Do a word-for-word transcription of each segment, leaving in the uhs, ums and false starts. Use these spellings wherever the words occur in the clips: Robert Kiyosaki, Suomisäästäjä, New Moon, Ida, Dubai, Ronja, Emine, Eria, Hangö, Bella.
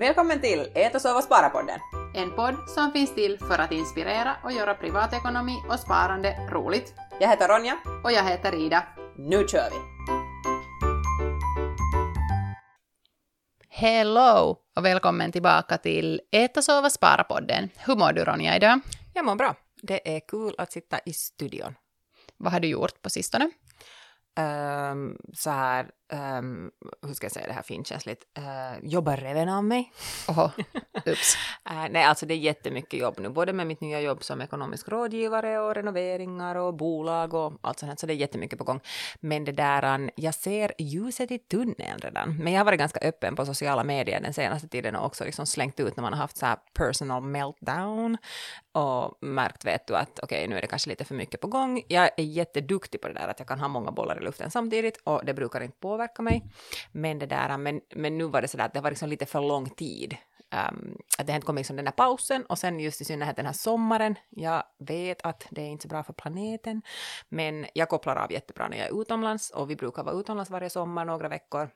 Välkommen till Ät och sov och spara-podden. En podd som finns till för att inspirera och göra privatekonomi och sparande roligt. Jag heter Ronja. Och jag heter Ida. Nu kör vi! Hello och välkommen tillbaka till Ät och sov och spara-podden. Hur mår du, Ronja, idag? Jag mår bra. Det är kul att sitta i studion. Vad har du gjort på sistone? Um, så här, um, hur ska jag säga det här finkänsligt, uh, jobbar reven av mig. Oho, ups. uh, nej, alltså det är jättemycket jobb nu, både med mitt nya jobb som ekonomisk rådgivare och renoveringar och bolag och allt sånt här, så det är jättemycket på gång. Men det där, jag ser ljuset i tunneln redan, men jag har varit ganska öppen på sociala medier den senaste tiden och också liksom slängt ut när man har haft så här personal meltdown och märkt, vet du, att okej, okay, nu är det kanske lite för mycket på gång. Jag är jätteduktig på det där att jag kan ha många bollar i luften samtidigt och det brukar inte påverka mig. Men det där, men, men nu var det så där att det var liksom lite för lång tid. Um, att det inte kom liksom den här pausen och sen just i synnerhet den här sommaren. Jag vet att det är inte så bra för planeten, men jag kopplar av jättebra när jag är utomlands och vi brukar vara utomlands varje sommar några veckor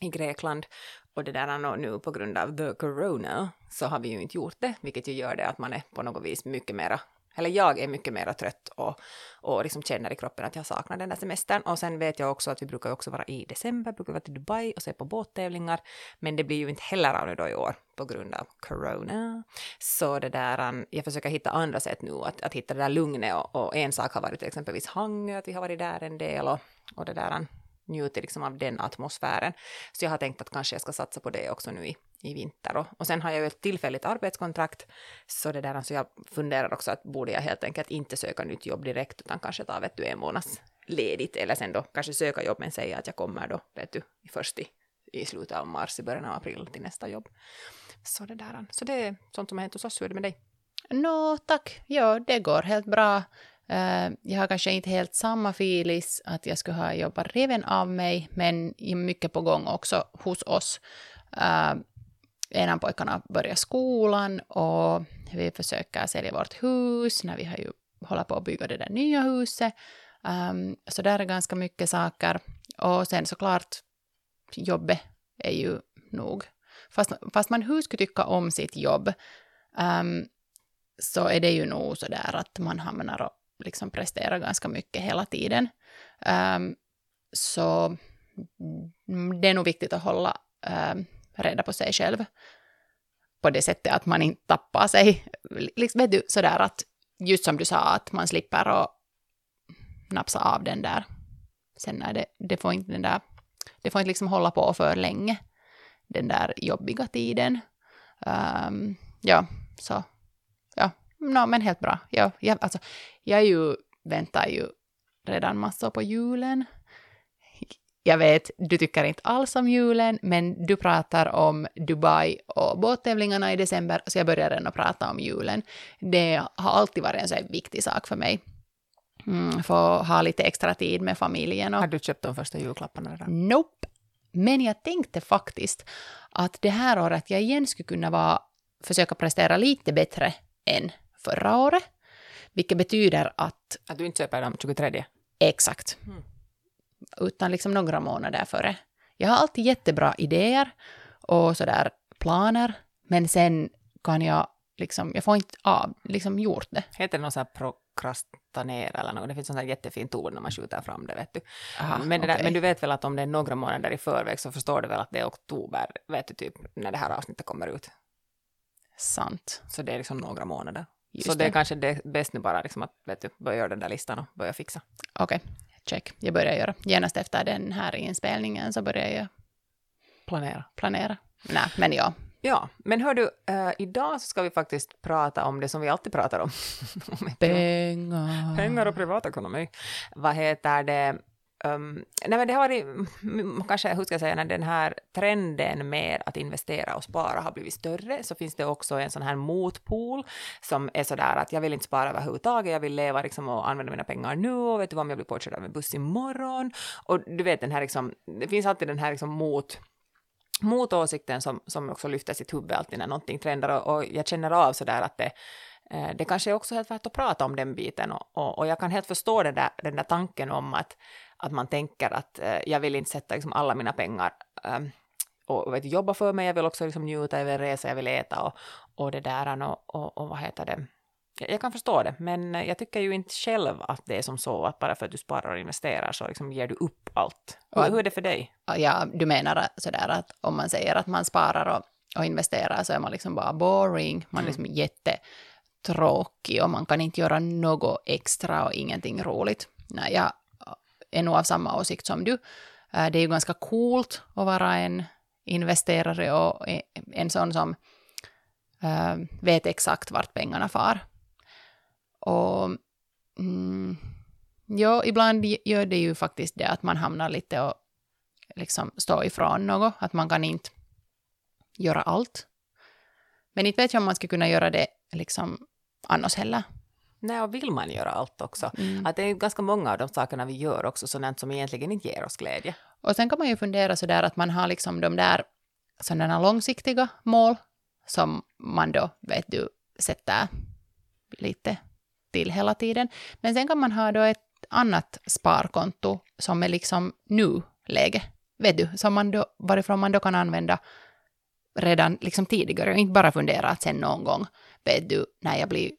i Grekland. Och det där nu på grund av the corona så har vi ju inte gjort det, vilket ju gör det att man är på något vis mycket mera, eller jag är mycket mera trött och, och liksom känner i kroppen att jag saknar den där semestern. Och sen vet jag också att vi brukar också vara i december, brukar vara till Dubai och se på båttävlingar, men det blir ju inte heller av det då i år på grund av corona. Så det där, jag försöker hitta andra sätt nu att, att hitta det där lugnet och, och en sak har varit till exempelvis Hangö, att vi har varit där en del och, och det där njuter liksom av den atmosfären. Så jag har tänkt att kanske jag ska satsa på det också nu i, i vinter. Och, och sen har jag ju ett tillfälligt arbetskontrakt. Så det där, alltså jag funderar också att borde jag helt enkelt inte söka nytt jobb direkt utan kanske ta, vet du, en månads ledigt. Eller sen då kanske söka jobb men säga att jag kommer då, vet du, först i, i slutet av mars, i början av april till nästa jobb. Så det där, så det är sånt som har hänt hos oss. Hur är det med dig? Nå, tack. Ja, det går helt bra. Uh, jag har kanske inte helt samma filis att jag skulle ha jobbat reven av mig, men mycket på gång också hos oss. Uh, ena pojkarna börjar skolan och vi försöker sälja vårt hus när vi har ju hållit på att bygga det där nya huset. Um, så där är ganska mycket saker. Och sen såklart, jobbet är ju nog. Fast, fast man hur skulle tycka om sitt jobb um, så är det ju nog så där att man hamnar och liksom presterar ganska mycket hela tiden. Um, så det är nog viktigt att hålla um, reda på sig själv på det sättet att man inte tappar sig. Liksom, vet du, sådär att just som du sa, att man slipper och napsa av den där. Sen är det, det får inte den där, det får inte liksom hålla på för länge, den där jobbiga tiden. Um, ja, så ja. No, men helt bra. Ja, jag, alltså, jag ju, väntar ju redan massor på julen. Jag vet, du tycker inte alls om julen, men du pratar om Dubai och båttävlingarna i december, så jag börjar redan prata om julen. Det har alltid varit en så här viktig sak för mig. Mm, få ha lite extra tid med familjen. Och... Har du köpt de första julklapparna redan? Nope. Men jag tänkte faktiskt att det här året jag igen skulle kunna vara, försöka prestera lite bättre än förra året, vilket betyder att... Att du inte köper dem tjugotredje? Exakt. Mm. Utan liksom några månader före. Jag har alltid jättebra idéer och sådär planer, men sen kan jag liksom, jag får inte av, liksom gjort det. Heter det någon så här prokrastinera eller något? Det finns sån här jättefint ord när man skjuter fram det, vet du. Aha, men, det okay. där, men du vet väl att om det är några månader i förväg så förstår du väl att det är oktober, vet du, typ när det här avsnittet kommer ut. Sant. Så det är liksom några månader. Just så det är det. Kanske det bäst nu bara liksom att, vet du, börja göra den där listan och börja fixa. Okej, okay. Check. Jag börjar göra. Genast efter den här inspelningen så börjar jag planera. Planera. Nej, men ja. Ja, men hör du, uh, idag så ska vi faktiskt prata om det som vi alltid pratar om. Pengar. Pengar och privatekonomi. Vad heter det? Um, nej men det har varit, kanske hur ska jag säga, när den här trenden med att investera och spara har blivit större så finns det också en sån här motpol som är sådär att jag vill inte spara överhuvudtaget, jag vill leva liksom och använda mina pengar nu och vet du vad, om jag blir påkörd av en buss imorgon och du vet den här liksom, det finns alltid den här liksom mot mot åsikten som, som också lyfter sitt huvud alltid när någonting trendar och, och jag känner av sådär att det Det kanske är också helt värt att prata om den biten och, och, och jag kan helt förstå den där, den där tanken om att, att man tänker att eh, jag vill inte sätta liksom alla mina pengar eh, och vet, jobba för mig, jag vill också liksom njuta, jag vill resa, jag vill äta och, och det där och, och, och vad heter det. Jag kan förstå det, men jag tycker ju inte själv att det är som så att bara för att du sparar och investerar så liksom ger du upp allt. Hur, att, hur är det för dig? Ja, du menar sådär att om man säger att man sparar och, och investerar så är man liksom bara boring, man är liksom mm. jättetråkig och man kan inte göra något extra och ingenting roligt. Nej, jag är nog av samma åsikt som du. Det är ju ganska coolt att vara en investerare och en sån som vet exakt vart pengarna far. Och mm, ja, ibland gör det ju faktiskt det att man hamnar lite och liksom står ifrån något, att man kan inte göra allt. Men inte vet jag om man ska kunna göra det liksom annars heller. Nej, och vill man göra allt också. Mm. Att det är ganska många av de sakerna vi gör också sådant som egentligen inte ger oss glädje. Och sen kan man ju fundera sådär att man har liksom de där sådana långsiktiga mål som man då, vet du, sätter lite till hela tiden. Men sen kan man ha då ett annat sparkonto som är liksom nu-läge, vet du, som man då, varifrån man då kan använda redan liksom tidigare och inte bara fundera att sen någon gång, vet du, när jag blir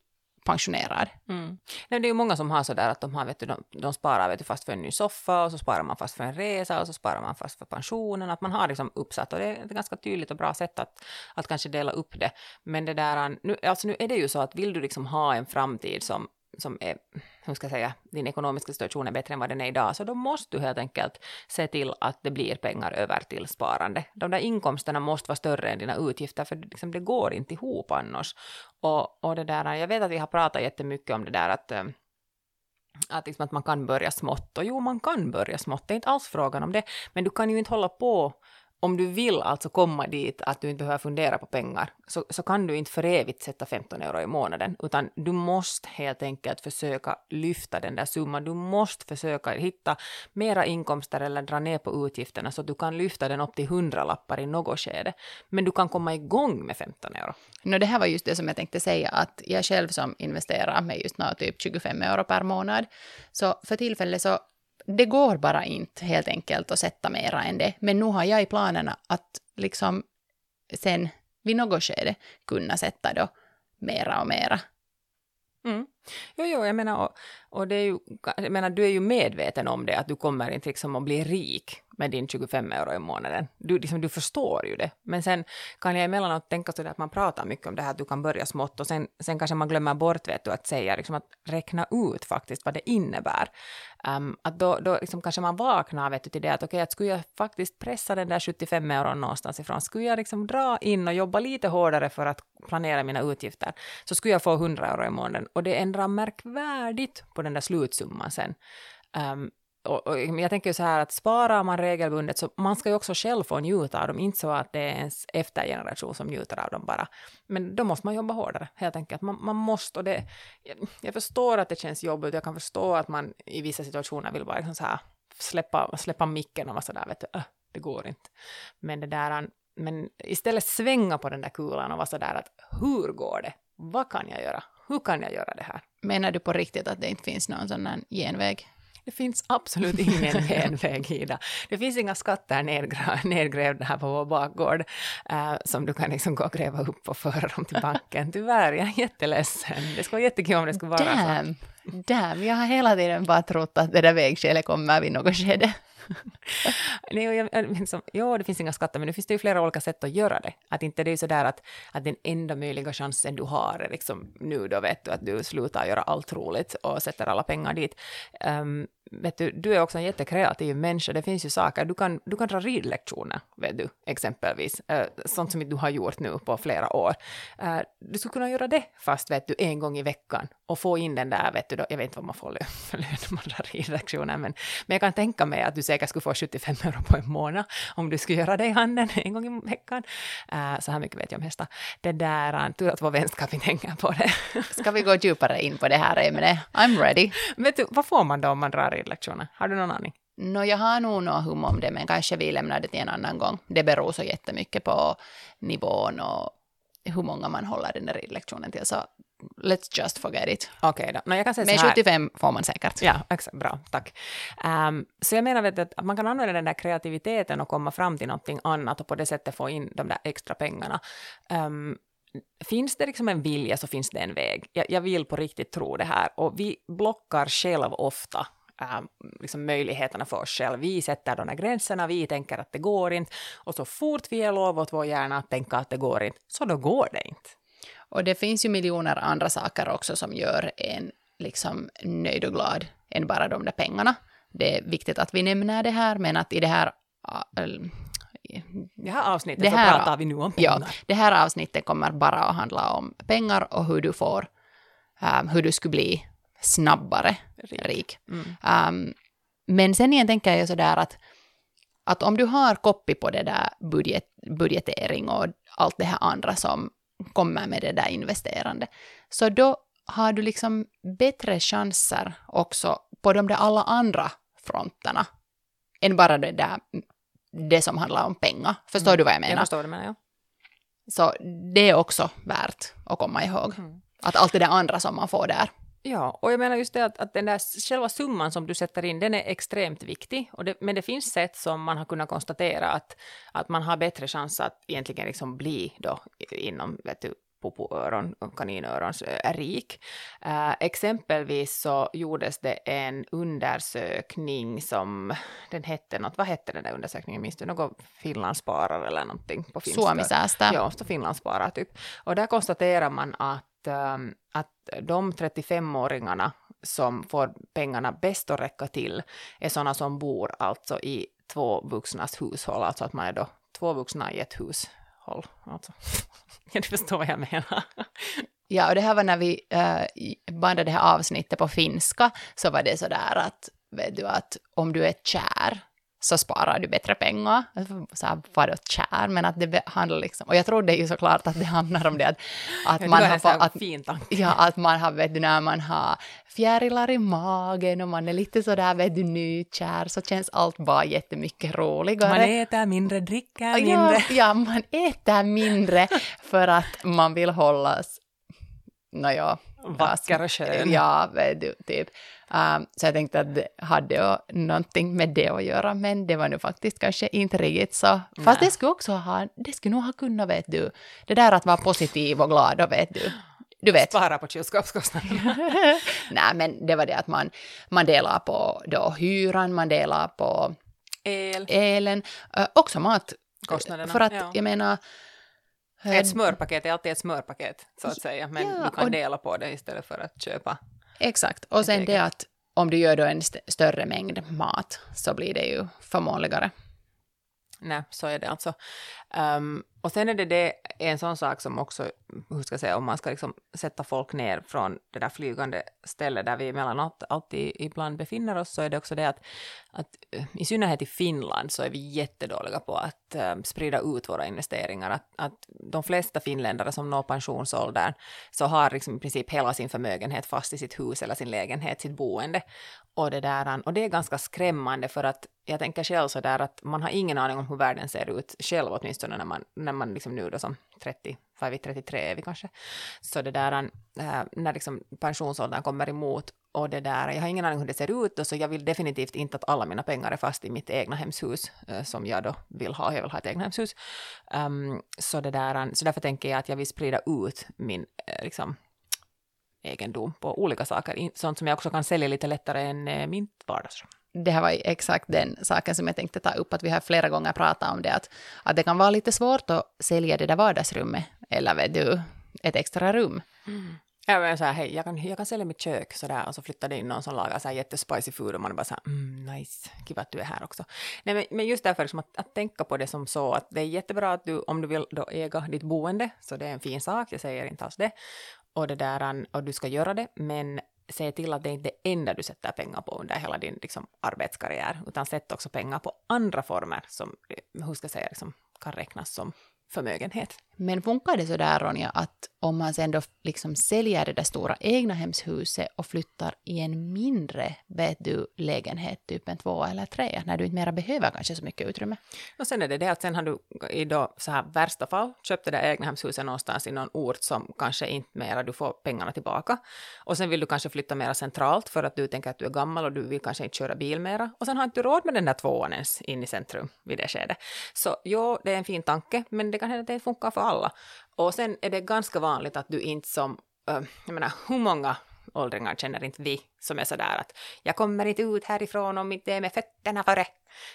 pensionerad. Mm. Nej, det är ju många som har sådär att de, har, vet du, de, de sparar vet du, fast för en ny soffa och så sparar man fast för en resa och så sparar man fast för pensionen. Att man har liksom uppsatt och det är ett ganska tydligt och bra sätt att, att kanske dela upp det. Men det där, nu, alltså nu är det ju så att vill du liksom ha en framtid som, som är, hur ska jag säga, din ekonomiska situation är bättre än vad den är idag så då måste du helt enkelt se till att det blir pengar över till sparande. De där inkomsterna måste vara större än dina utgifter för liksom, det går inte ihop annars. Och, och det där, jag vet att vi har pratat jättemycket om det där att, att, liksom, att man kan börja smått och jo man kan börja smått, det är inte alls frågan om det men du kan ju inte hålla på om du vill alltså komma dit att du inte behöver fundera på pengar så, så kan du inte för evigt sätta femton euro i månaden utan du måste helt enkelt försöka lyfta den där summan. Du måste försöka hitta mera inkomster eller dra ner på utgifterna så att du kan lyfta den upp till hundra lappar i något skede. Men du kan komma igång med femton euro. No, det här var just det som jag tänkte säga att jag själv som investerar med just något typ tjugofem euro per månad så för tillfället så det går bara inte helt enkelt att sätta mera än det. Men nu har jag i planerna att liksom sen vid något skede kunna sätta då mera och mera. Mm. Jo, jo, jag menar, och, och det är ju, jag menar, du är ju medveten om det att du kommer inte liksom att bli rik med din tjugofem euro i månaden. Du, liksom, du förstår ju det. Men sen kan jag emellanåt tänka så att man pratar mycket om det här att du kan börja smått och sen, sen kanske man glömmer bort vet du, att säga liksom, att räkna ut faktiskt vad det innebär. Um, att då, då liksom, kanske man vaknar vet du, till det att, okay, att skulle jag faktiskt pressa den där sjuttiofem euro någonstans ifrån skulle jag liksom dra in och jobba lite hårdare för att planera mina utgifter så skulle jag få hundra euro i månaden och det ändrar märkvärdigt på den där slutsumman sen. Um, Och, och jag tänker ju så här att sparar man regelbundet så man ska ju också själv få njuta av dem, inte så att det är ens eftergeneration som njuter av dem bara. Men då måste man jobba hårdare helt enkelt. Man, man måste och det, jag, jag förstår att det känns jobbigt, jag kan förstå att man i vissa situationer vill bara liksom så här släppa, släppa micken och vara sådär, vet du, äh, det går inte. Men, det där, men istället svänga på den där kulan och vara sådär att hur går det? Vad kan jag göra? Hur kan jag göra det här? Menar du på riktigt att det inte finns någon sån här genväg? Det finns absolut ingen genväg, Ida. Det finns inga skatter nedgra- nedgrävda här på vår bakgård uh, som du kan liksom gå och gräva upp och föra dem till banken. Tyvärr, jag är jätteledsen. Det skulle vara jättekul om det skulle vara damn. så. Damn, jag har hela tiden bara trott att det där vägskälet kommer vid något skede. Nej, liksom, ja, det finns inga skatter, men det finns det ju flera olika sätt att göra det. Att inte det är så där att, att den enda möjliga chansen du har är liksom, nu då vet du att du slutar göra allt roligt och sätter alla pengar dit. Um, vet du, du är också en jättekreativ människa. Det finns ju saker. Du kan, du kan dra ridlektioner, vet du, exempelvis. Uh, sånt som du har gjort nu på flera år. Uh, du skulle kunna göra det fast vet du, en gång i veckan och få in den där, vet du, då, jag vet inte vad man får lön när man drar ridlektioner, men, men jag kan tänka mig att du säger jag skulle få sjuttiofem euro på en månad om du skulle göra det i handen en gång i veckan. Uh, så här mycket vet jag om hästar. Det där, tur att vår vänskap vi tänker på det. Ska vi gå djupare in på det här, Emine? I'm ready. Vet du, vad får man då om man drar ridlektioner? Har du någon aning? No, jag har nog någon hum om det, men kanske vi lämnar det till en annan gång. Det beror så jättemycket på nivån och hur många man håller den där ridlektionen till. Så let's just forget it. Okej okay då. No, jag kan säga men så här. sjuttiofem får man säkert. Ja, exakt. Bra, tack. Um, så jag menar vet, att man kan använda den där kreativiteten och komma fram till någonting annat och på det sättet få in de där extra pengarna. Um, finns det liksom en vilja så finns det en väg. Jag, jag vill på riktigt tro det här. Och vi blockar själv ofta Äh, liksom möjligheterna för oss själv. Vi sätter de här gränserna, vi tänker att det går inte och så fort vi är lov åt vår hjärna att tänka att det går inte, så då går det inte. Och det finns ju miljoner andra saker också som gör en liksom nöjd och glad än bara de där pengarna. Det är viktigt att vi nämner det här, men att i det här äh, det här avsnittet det här, så pratar vi nu om pengar. Ja, det här avsnittet kommer bara att handla om pengar och hur du får äh, hur du skulle bli snabbare rik. rik. Mm. Um, men sen igen tänker jag sådär att, att om du har kopi på det där budget, budgetering och allt det här andra som kommer med det där investerande, så då har du liksom bättre chanser också på de där alla andra fronterna än bara det där det som handlar om pengar. Förstår mm. du vad jag menar? Jag förstår det menar jag. Så det är också värt att komma ihåg. Mm. Att allt det där andra som man får där. Ja, och jag menar just det att, att den där själva summan som du sätter in, den är extremt viktig. Och det, men det finns sätt som man har kunnat konstatera att, att man har bättre chans att egentligen liksom bli då inom, vet du, popoöron, kaninörons rik. Uh, exempelvis så gjordes det en undersökning som, den hette något, vad hette den där undersökningen, minns du? Någon finlandssparare eller någonting på finska. Suomisäästäjä. Ja, så finlandssparare typ. Och där konstaterar man att att de trettiofem-åringarna som får pengarna bäst att räcka till är sådana som bor alltså i två vuxnas hushåll, alltså att man är då två vuxna i ett hushåll. Alltså. Jag förstår vad jag menar. Ja, och det här var när vi äh, bandade det här avsnittet på finska, så var det sådär att, vet du, att om du är kär så sparar du bättre pengar. Så här, vadå kär? Men att det handlar liksom... Och jag tror det är ju såklart att det handlar om det att, att ja, man har... Få, att, ja, att man har, vet du, när man har fjärilar i magen och man är lite sådär, vet du, nykär, så känns allt bara jättemycket roligare. Man äter mindre, dricker mindre. Ja, ja man äter mindre för att man vill hållas... Nåja... Vacker och skön. Ja, vet du, typ. Um, så jag tänkte att det hade någonting med det att göra, men det var nu faktiskt kanske inte riktigt så. Fast Nej. Det skulle också ha, det skulle nog ha kunnat, vet du, det där att vara positiv och glad, och vet du. Du vet. Spara på kylskåpskostnaderna. Nej, men det var det att man, man delar på då hyran, man delar på El. elen, uh, också matkostnaderna. För att, ja. jag menar... Ett smörpaket är alltid ett smörpaket, så att säga. Men ja, du kan dela på det istället för att köpa. Exakt. Och sen det att om du gör då en st- större mängd mat så blir det ju förmånligare. Nej, så är det alltså. Um, och sen är det, det en sån sak som också, hur ska jag säga, om man ska liksom sätta folk ner från det där flygande stället där vi emellanåt alltid ibland befinner oss, så är det också det att, att i synnerhet i Finland så är vi jättedåliga på att um, sprida ut våra investeringar. Att, att de flesta finländare som når pensionsåldern så har liksom i princip hela sin förmögenhet fast i sitt hus eller sin lägenhet, sitt boende. Och det, där, och det är ganska skrämmande för att jag tänker själv så där att man har ingen aning om hur världen ser ut själv, åtminstone när man, när man liksom nu då som trettio, vad är vi, trettiotre är vi kanske. Så det där, äh, när liksom pensionsåldern kommer emot och det där, jag har ingen aning hur det ser ut och så jag vill definitivt inte att alla mina pengar är fast i mitt egna hemshus äh, som jag då vill ha, jag vill ha ett egna hemshus. Um, så, det där, så därför tänker jag att jag vill sprida ut min äh, liksom egendom på olika saker, sånt som jag också kan sälja lite lättare än min vardagsrum. Det här var ju exakt den saken som jag tänkte ta upp, att vi har flera gånger pratat om det, att, att det kan vara lite svårt att sälja det där vardagsrummet, eller vet du, ett extra rum. Mm. Ja, men så här, hej, jag kan, jag kan sälja mitt kök sådär, och så flyttade in någon som lagar så här jättespicy food och man bara så här, mm, nice, kiva att du är här också. Nej, men, men just därför liksom att, att tänka på det som så, att det är jättebra att du, om du vill då äga ditt boende, så det är en fin sak, jag säger inte alls det. Och, det där, och du ska göra det, men se till att det inte är det enda du sätter pengar på under hela din liksom, arbetskarriär, utan sätt också pengar på andra former som hur ska jag säga, liksom, kan räknas som förmögenhet. Men funkar det så där, Ronja, att om man sen då liksom säljer det där stora egnahemshuset och flyttar i en mindre, vet du, lägenhet, typ en två eller tre, när du inte mera behöver kanske så mycket utrymme? Och sen är det det att sen har du i då, så här värsta fall köpt det där egnahemshuset någonstans i någon ort som kanske inte mera du får pengarna tillbaka. Och sen vill du kanske flytta mera centralt för att du tänker att du är gammal och du vill kanske inte köra bil mera. Och sen har inte du råd med den där tvåan ens in i centrum vid det skedet. Så jo, det är en fin tanke, men det kan hända att det funkar för alla. Och sen är det ganska vanligt att du inte som, jag menar, hur många åldringar känner inte vi som är sådär att jag kommer inte ut härifrån om inte det är med fötterna före.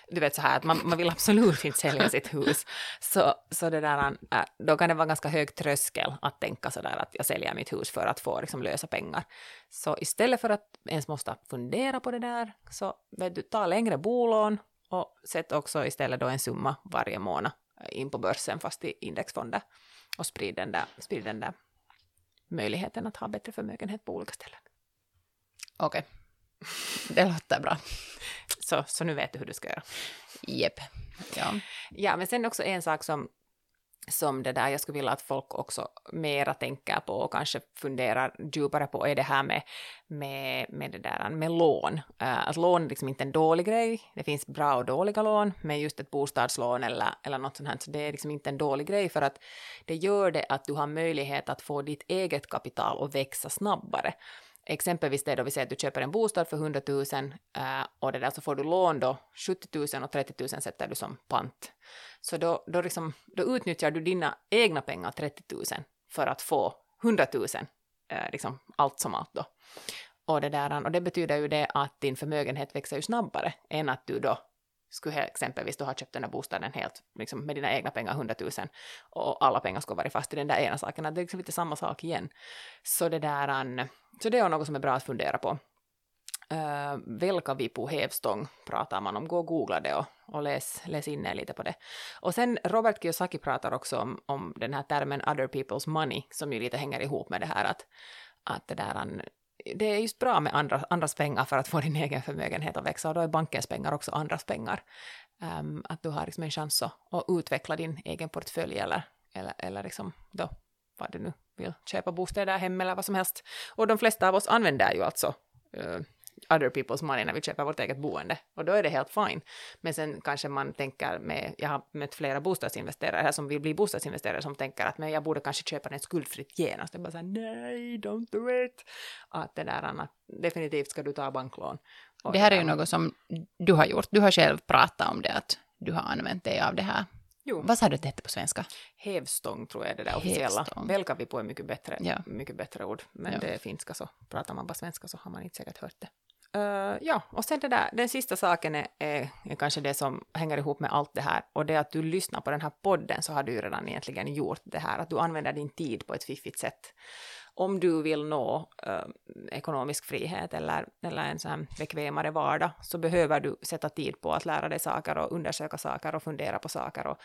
Du vet så här att man, man vill absolut inte sälja sitt hus. Så, så det där, då kan det vara ganska hög tröskel att tänka sådär att jag säljer mitt hus för att få liksom, lösa pengar. Så istället för att ens måste fundera på det där så vet du, ta längre bolån och sätt också istället då en summa varje månad in på börsen fast i indexfonder och sprid den där, sprid den där möjligheten att ha bättre förmögenhet på olika ställen. Okej, okay. Det låter bra. Så, så nu vet du hur du ska göra. Jep. Ja. Ja, men sen också en sak som, som det där jag skulle vilja att folk också mera tänker på och kanske funderar djupare på är det här med, med, med, det där, med lån. Uh, att lån är liksom inte en dålig grej. Det finns bra och dåliga lån, men just ett bostadslån eller, eller något sånt här, så det är liksom inte en dålig grej för att det gör det att du har möjlighet att få ditt eget kapital att växa snabbare. Exempelvis det då vi säger att du köper en bostad för hundra tusen eh, och det där så får du lån då sjuttio tusen och trettio tusen sätter du som pant. Så då, då, liksom, då utnyttjar du dina egna pengar trettio tusen för att få hundra tusen, eh, liksom allt som allt då. Och det, där, och det betyder ju det att din förmögenhet växer ju snabbare än att du då skulle exempelvis du har köpt den där bostaden helt liksom, med dina egna pengar hundra tusen och alla pengar ska vara fast i den där ena saken. Det är liksom lite samma sak igen. Så det där, så det är något som är bra att fundera på. Uh, Välka vi på hävstång pratar man om. Gå och googla det och, och läs, läs in er lite på det. Och sen Robert Kiyosaki pratar också om, om den här termen other people's money som ju lite hänger ihop med det här att, att det där det är just bra med andra, andras pengar för att få din egen förmögenhet att växa. Och då är bankens pengar också andras pengar. Um, att du har liksom en chans att, att utveckla din egen portfölj eller, eller, eller liksom då, vad du nu vill köpa bostäder hem eller vad som helst. Och de flesta av oss använder ju alltså uh, other people's money när vi köper vårt eget boende. Och då är det helt fine. Men sen kanske man tänker med, jag har mött flera bostadsinvesterare här som vill bli bostadsinvesterare som tänker att men jag borde kanske köpa den skuldfritt genast. Det bara så här, nej, don't do it. Att det där annat, definitivt ska du ta banklån. Och det här är ju något som du har gjort. Du har själv pratat om det, att du har använt dig av det här. Jo. Vad sa du att det hette på svenska? Hävstång tror jag det där officiella. Välka vi på är mycket bättre, ja. mycket bättre ord. Men ja. Det är finska så pratar man bara svenska så har man inte säkert hört det. Uh, ja, och sen det där, den sista saken är, är, är kanske det som hänger ihop med allt det här och det är att du lyssnar på den här podden så har du redan egentligen gjort det här, att du använder din tid på ett fiffigt sätt. Om du vill nå uh, ekonomisk frihet eller, eller en sån här bekvämare vardag så behöver du sätta tid på att lära dig saker och undersöka saker och fundera på saker och,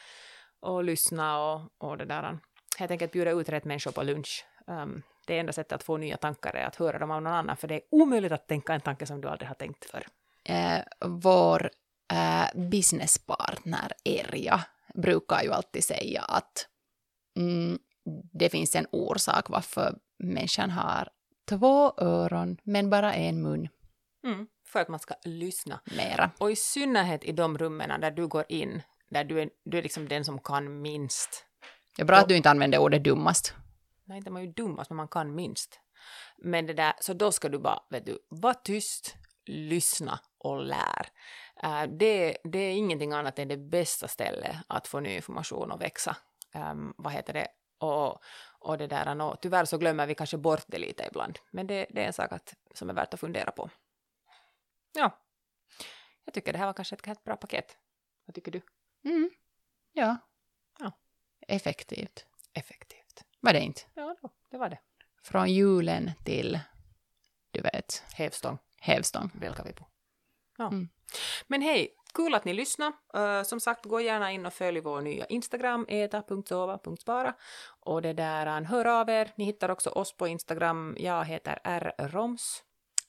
och lyssna och, och det där. Helt enkelt bjuda ut rätt människor på lunch. Um, Det enda sättet att få nya tankar är att höra dem av någon annan. För det är omöjligt att tänka en tanke som du aldrig har tänkt för. Eh, vår eh, businesspartner Eria brukar ju alltid säga att mm, det finns en orsak varför människan har två öron men bara en mun. Mm, för att man ska lyssna. Mera. Och i synnerhet i de rummen där du går in, där du är, du är liksom den som kan minst. Det är bra att du inte använder ordet dummast. Nej, inte man är ju dummast, men man kan minst. Men det där, så då ska du bara, vet du, vara tyst, lyssna och lär. Uh, det, det är ingenting annat än det bästa stället att få ny information och växa. Um, vad heter det? Och, och det där, och tyvärr så glömmer vi kanske bort det lite ibland. Men det, det är en sak att, som är värt att fundera på. Ja, jag tycker det här var kanske ett, ett bra paket. Vad tycker du? Mm. Ja. ja, effektivt. Effektivt. Var det inte? Ja, då, det var det. Från julen till, du vet. Hävstång. Hävstång. Välka vi på. Ja. Mm. Men hej, kul att ni lyssnar. Uh, som sagt, gå gärna in och följ vår nya Instagram, eta punkt sova punkt spara. Och det där, hör av er. Ni hittar också oss på Instagram. Jag heter R Roms.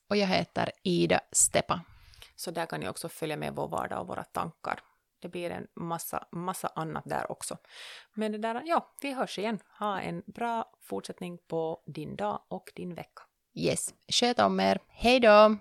Och jag heter Ida Steppa. Så där kan ni också följa med vår vardag och våra tankar. det blir en massa, massa annat där också. Men det där, ja, vi hörs igen. Ha en bra fortsättning på din dag och din vecka. Yes, sköt om er. Hej då!